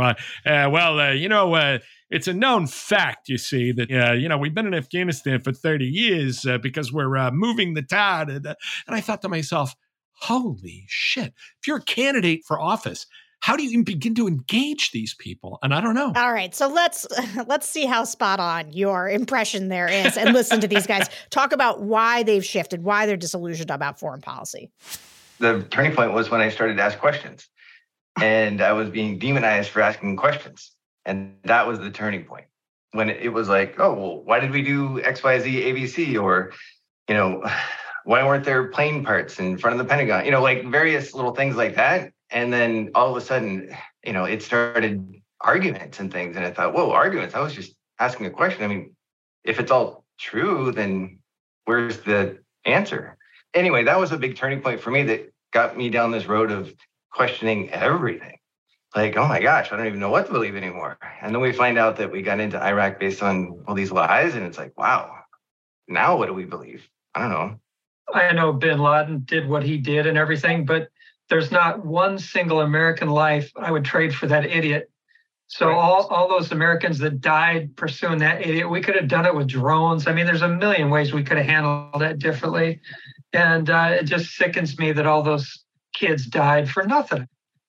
It's a known fact, you see, that, we've been in Afghanistan for 30 years because we're moving the tide. And I thought to myself, holy shit, if you're a candidate for office, how do you even begin to engage these people? And I don't know. All right. So let's see how spot on your impression there is and listen to these guys talk about why they've shifted, why they're disillusioned about foreign policy. The turning point was when I started to ask questions. And I was being demonized for asking questions. And that was the turning point when it was like, oh, well, why did we do X, Y, Z, A, B, C? Or, why weren't there plane parts in front of the Pentagon? Like various little things like that. And then all of a sudden, it started arguments and things. And I thought, whoa, arguments. I was just asking a question. I mean, if it's all true, then where's the answer? Anyway, that was a big turning point for me that got me down this road of questioning everything. Like, oh my gosh, I don't even know what to believe anymore. And then we find out that we got into Iraq based on all these lies. And it's like, wow, now what do we believe? I don't know. I know bin Laden did what he did and everything, but there's not one single American life I would trade for that idiot. So right. all those Americans that died pursuing that idiot, we could have done it with drones. I mean, there's a million ways we could have handled that differently. And it just sickens me that all those kids died for nothing.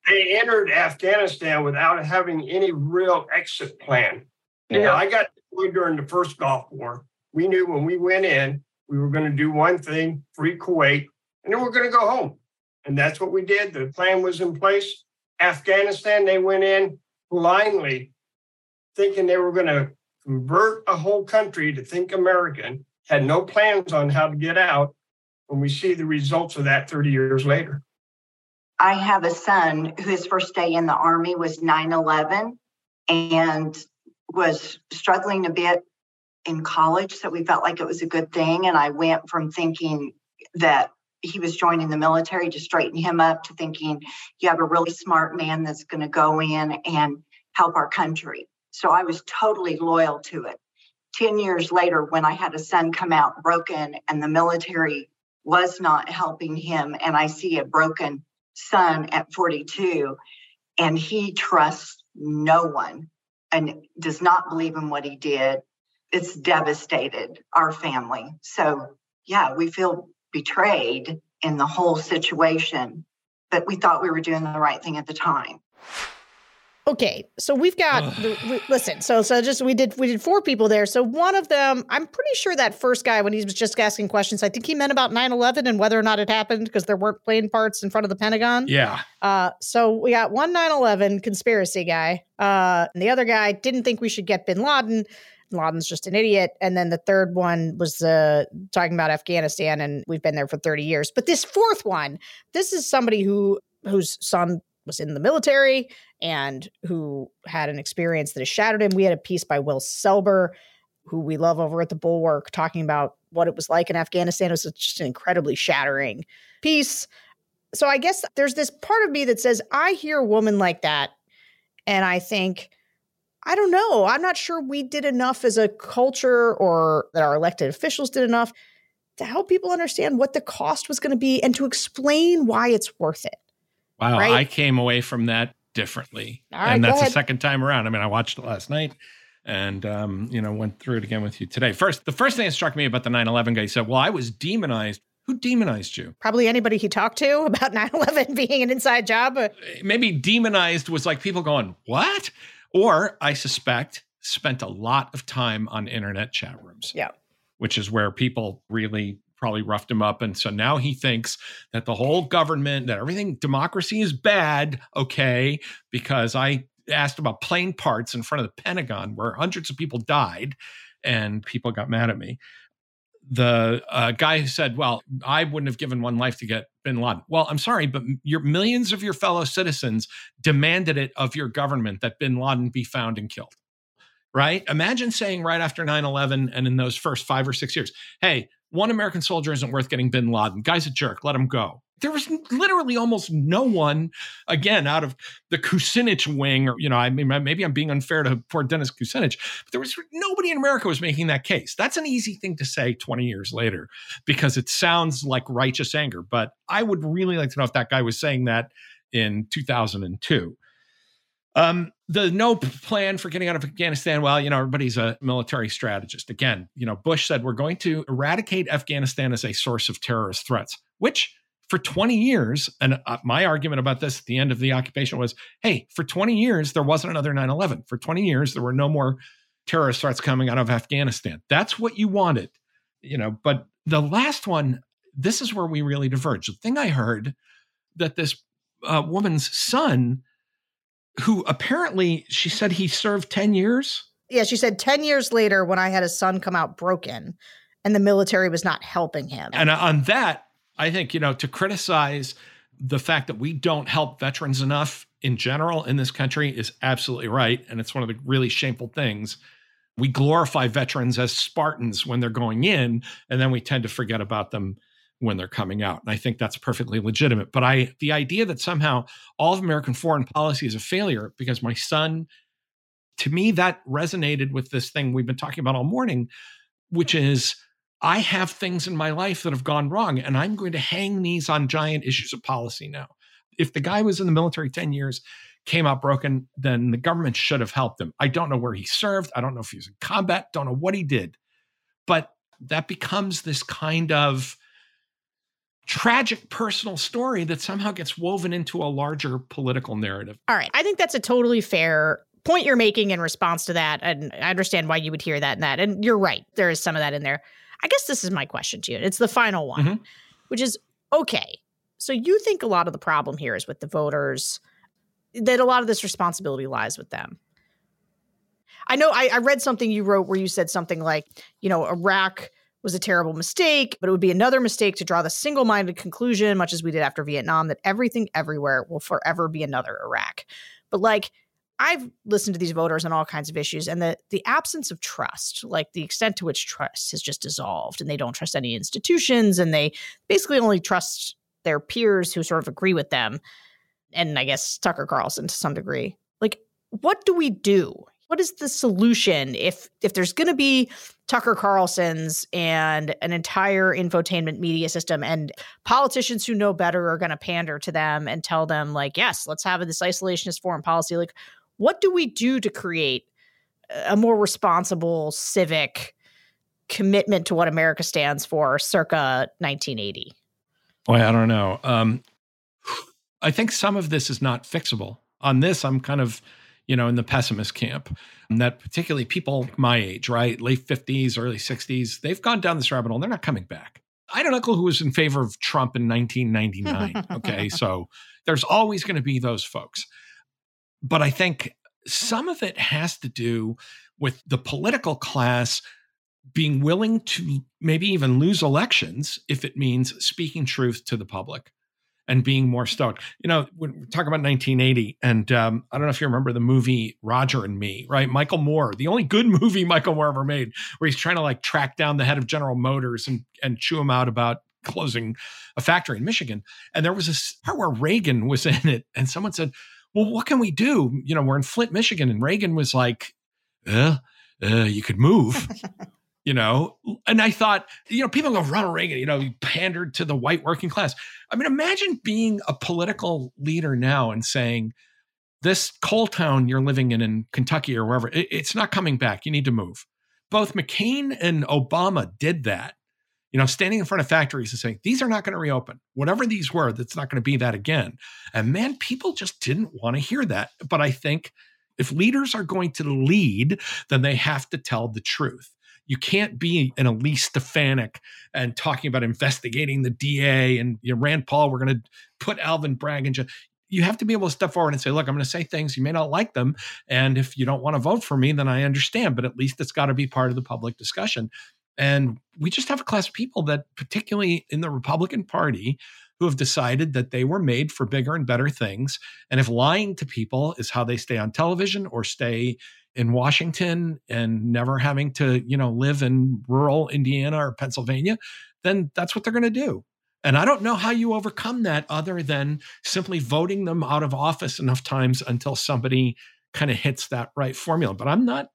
They entered Afghanistan without having any real exit plan. Yeah. You know, I got deployed during the first Gulf War. We knew when we went in, we were going to do one thing, free Kuwait, and then we're going to go home. And that's what we did. The plan was in place. Afghanistan, they went in blindly, thinking they were going to convert a whole country to think American, had no plans on how to get out, and we see the results of that 30 years later. I have a son whose first day in the Army was 9/11 and was struggling a bit in college, so we felt like it was a good thing. And I went from thinking that he was joining the military to straighten him up to thinking you have a really smart man that's going to go in and help our country. So I was totally loyal to it. 10 years later, when I had a son come out broken and the military was not helping him, and I see a broken son at 42, and he trusts no one and does not believe in what he did, it's devastated our family. So yeah, we feel betrayed in the whole situation, but we thought we were doing the right thing at the time. Okay, so we've got listen. So just we did four people there. So one of them, I'm pretty sure that first guy, when he was just asking questions, I think he meant about 9/11 and whether or not it happened because there weren't plane parts in front of the Pentagon. Yeah. So we got one 9/11 conspiracy guy, and the other guy didn't think we should get bin Laden. Laden's just an idiot. And then the third one was talking about Afghanistan, and we've been there for 30 years. But this fourth one, this is somebody whose son was in the military and who had an experience that has shattered him. We had a piece by Will Selber, who we love over at The Bulwark, talking about what it was like in Afghanistan. It was just an incredibly shattering piece. So I guess there's this part of me that says, I hear a woman like that, and I think, I don't know. I'm not sure we did enough as a culture, or that our elected officials did enough to help people understand what the cost was going to be and to explain why it's worth it. Wow, right? I came away from that differently. Right, and that's the second time around. I mean, I watched it last night and, went through it again with you today. The first thing that struck me about the 9/11 guy, he said, well, I was demonized. Who demonized you? Probably anybody he talked to about 9/11 being an inside job. Maybe demonized was like people going, what? Or I suspect spent a lot of time on internet chat rooms. Yeah. Which is where people really probably roughed him up. And so now he thinks that the whole government, that everything, democracy is bad, okay, because I asked about plane parts in front of the Pentagon where hundreds of people died and people got mad at me. The guy who said, well, I wouldn't have given one life to get bin Laden. Well, I'm sorry, but your millions of your fellow citizens demanded it of your government that bin Laden be found and killed, right? Imagine saying right after 9/11 and in those first 5 or 6 years, hey, one American soldier isn't worth getting bin Laden. Guy's a jerk. Let him go. There was literally almost no one, again, out of the Kucinich wing, or, I mean, maybe I'm being unfair to poor Dennis Kucinich, but there was nobody in America was making that case. That's an easy thing to say 20 years later because it sounds like righteous anger. But I would really like to know if that guy was saying that in 2002. The no plan for getting out of Afghanistan. Well, everybody's a military strategist. Again, Bush said, we're going to eradicate Afghanistan as a source of terrorist threats, which for 20 years, and my argument about this at the end of the occupation was, hey, for 20 years, there wasn't another 9/11. For 20 years, there were no more terrorist threats coming out of Afghanistan. That's what you wanted, but the last one, this is where we really diverge. The thing I heard that this woman's son, who apparently, she said he served 10 years? Yeah, she said 10 years later when I had a son come out broken and the military was not helping him. And on that, I think, to criticize the fact that we don't help veterans enough in general in this country is absolutely right. And it's one of the really shameful things. We glorify veterans as Spartans when they're going in, and then we tend to forget about them when they're coming out. And I think that's perfectly legitimate. But the idea that somehow all of American foreign policy is a failure because my son, to me, that resonated with this thing we've been talking about all morning, which is I have things in my life that have gone wrong, and I'm going to hang these on giant issues of policy now. If the guy was in the military 10 years, came out broken, then the government should have helped him. I don't know where he served. I don't know if he was in combat. Don't know what he did. But that becomes this kind of tragic personal story that somehow gets woven into a larger political narrative. All right. I think that's a totally fair point you're making in response to that. And I understand why you would hear that and that. And you're right. There is some of that in there. I guess this is my question to you. It's the final one, mm-hmm. which is, okay, so you think a lot of the problem here is with the voters, that a lot of this responsibility lies with them. I know I read something you wrote where you said something like, you know, Iraq was a terrible mistake, but it would be another mistake to draw the single-minded conclusion, much as we did after Vietnam, that everything everywhere will forever be another Iraq. But like, I've listened to these voters on all kinds of issues, and the absence of trust, like the extent to which trust has just dissolved, and they don't trust any institutions, and they basically only trust their peers who sort of agree with them, and I guess Tucker Carlson to some degree. Like, what do we do? What is the solution if there's going to be Tucker Carlson's and an entire infotainment media system, and politicians who know better are going to pander to them and tell them, like, yes, let's have this isolationist foreign policy? Like, what do we do to create a more responsible civic commitment to what America stands for circa 1980? Boy, I don't know. I think some of this is not fixable. On this, I'm kind of, you know, in the pessimist camp, and that particularly people my age, right, late 50s, early 60s, they've gone down this rabbit hole and they're not coming back. I had an uncle who was in favor of Trump in 1999, okay? So there's always going to be those folks. But I think some of it has to do with the political class being willing to maybe even lose elections if it means speaking truth to the public and being more stoic. You know, when we talk about 1980, and I don't know if you remember the movie Roger and Me, right? Michael Moore, the only good movie Michael Moore ever made, where he's trying to like track down the head of General Motors and chew him out about closing a factory in Michigan. And there was this part where Reagan was in it, and someone said, well, what can we do? You know, we're in Flint, Michigan. And Reagan was like, you could move, you know? And I thought, you know, people go, Ronald Reagan, you know, he pandered to the white working class. I mean, imagine being a political leader now and saying, this coal town you're living in Kentucky or wherever, it's not coming back. You need to move. Both McCain and Obama did that, you know, standing in front of factories and saying, these are not going to reopen. Whatever these were, that's not going to be that again. And man, people just didn't want to hear that. But I think if leaders are going to lead, then they have to tell the truth. You can't be an Elise Stefanik and talking about investigating the DA and, you know, Rand Paul, we're going to put Alvin Bragg in jail. You have to be able to step forward and say, look, I'm going to say things. You may not like them. And if you don't want to vote for me, then I understand. But at least it's got to be part of the public discussion. And we just have a class of people that, particularly in the Republican Party, who have decided that they were made for bigger and better things. And if lying to people is how they stay on television or stay in Washington and never having to, you know, live in rural Indiana or Pennsylvania, then that's what they're going to do. And I don't know how you overcome that other than simply voting them out of office enough times until somebody kind of hits that right formula. But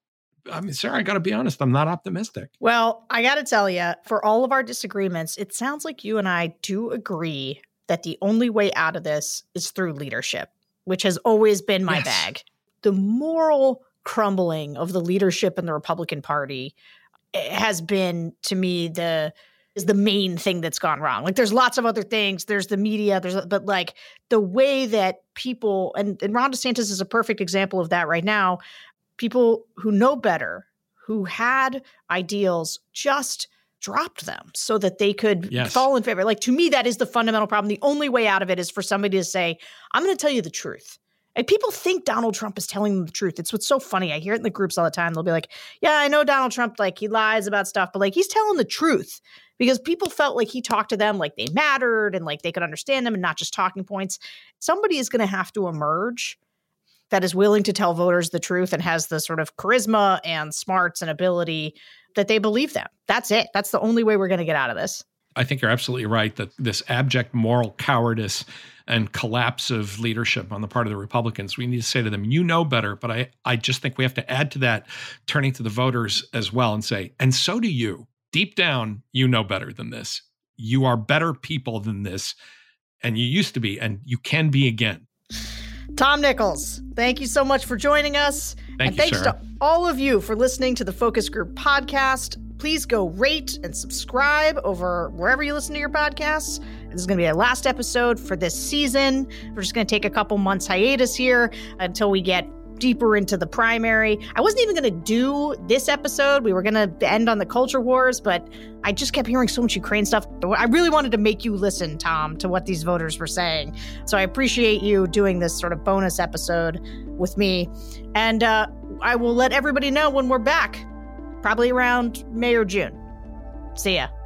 Sarah, I got to be honest, I'm not optimistic. Well, I got to tell you, for all of our disagreements, it sounds like you and I do agree that the only way out of this is through leadership, which has always been my bag. The moral crumbling of the leadership in the Republican Party has been, to me, the main thing that's gone wrong. Like, there's lots of other things. There's the media. But like the way that people, and Ron DeSantis is a perfect example of that right now. People who know better, who had ideals, just dropped them so that they could fall in favor. Like, to me, that is the fundamental problem. The only way out of it is for somebody to say, I'm going to tell you the truth. And people think Donald Trump is telling them the truth. It's what's so funny. I hear it in the groups all the time. They'll be like, yeah, I know Donald Trump, like, he lies about stuff, but like, he's telling the truth, because people felt like he talked to them like they mattered and like they could understand them and not just talking points. Somebody is going to have to emerge that is willing to tell voters the truth and has the sort of charisma and smarts and ability that they believe them. That's it. That's the only way we're going to get out of this. I think you're absolutely right that this abject moral cowardice and collapse of leadership on the part of the Republicans, we need to say to them, you know better. But I just think we have to add to that, turning to the voters as well and say, and so do you. deep down, you know better than this. You are better people than this, and you used to be, and you can be again. Tom Nichols, thank you so much for joining us. Thanks, Sarah. To all of you for listening to the Focus Group podcast. Please go rate and subscribe over wherever you listen to your podcasts. This is going to be our last episode for this season. We're just going to take a couple months hiatus here until we get deeper into the primary. I wasn't even going to do this episode. We were going to end on the culture wars, but I just kept hearing so much Ukraine stuff. I really wanted to make you listen, Tom, to what these voters were saying. So I appreciate you doing this sort of bonus episode with me. And I will let everybody know when we're back, probably around May or June. See ya.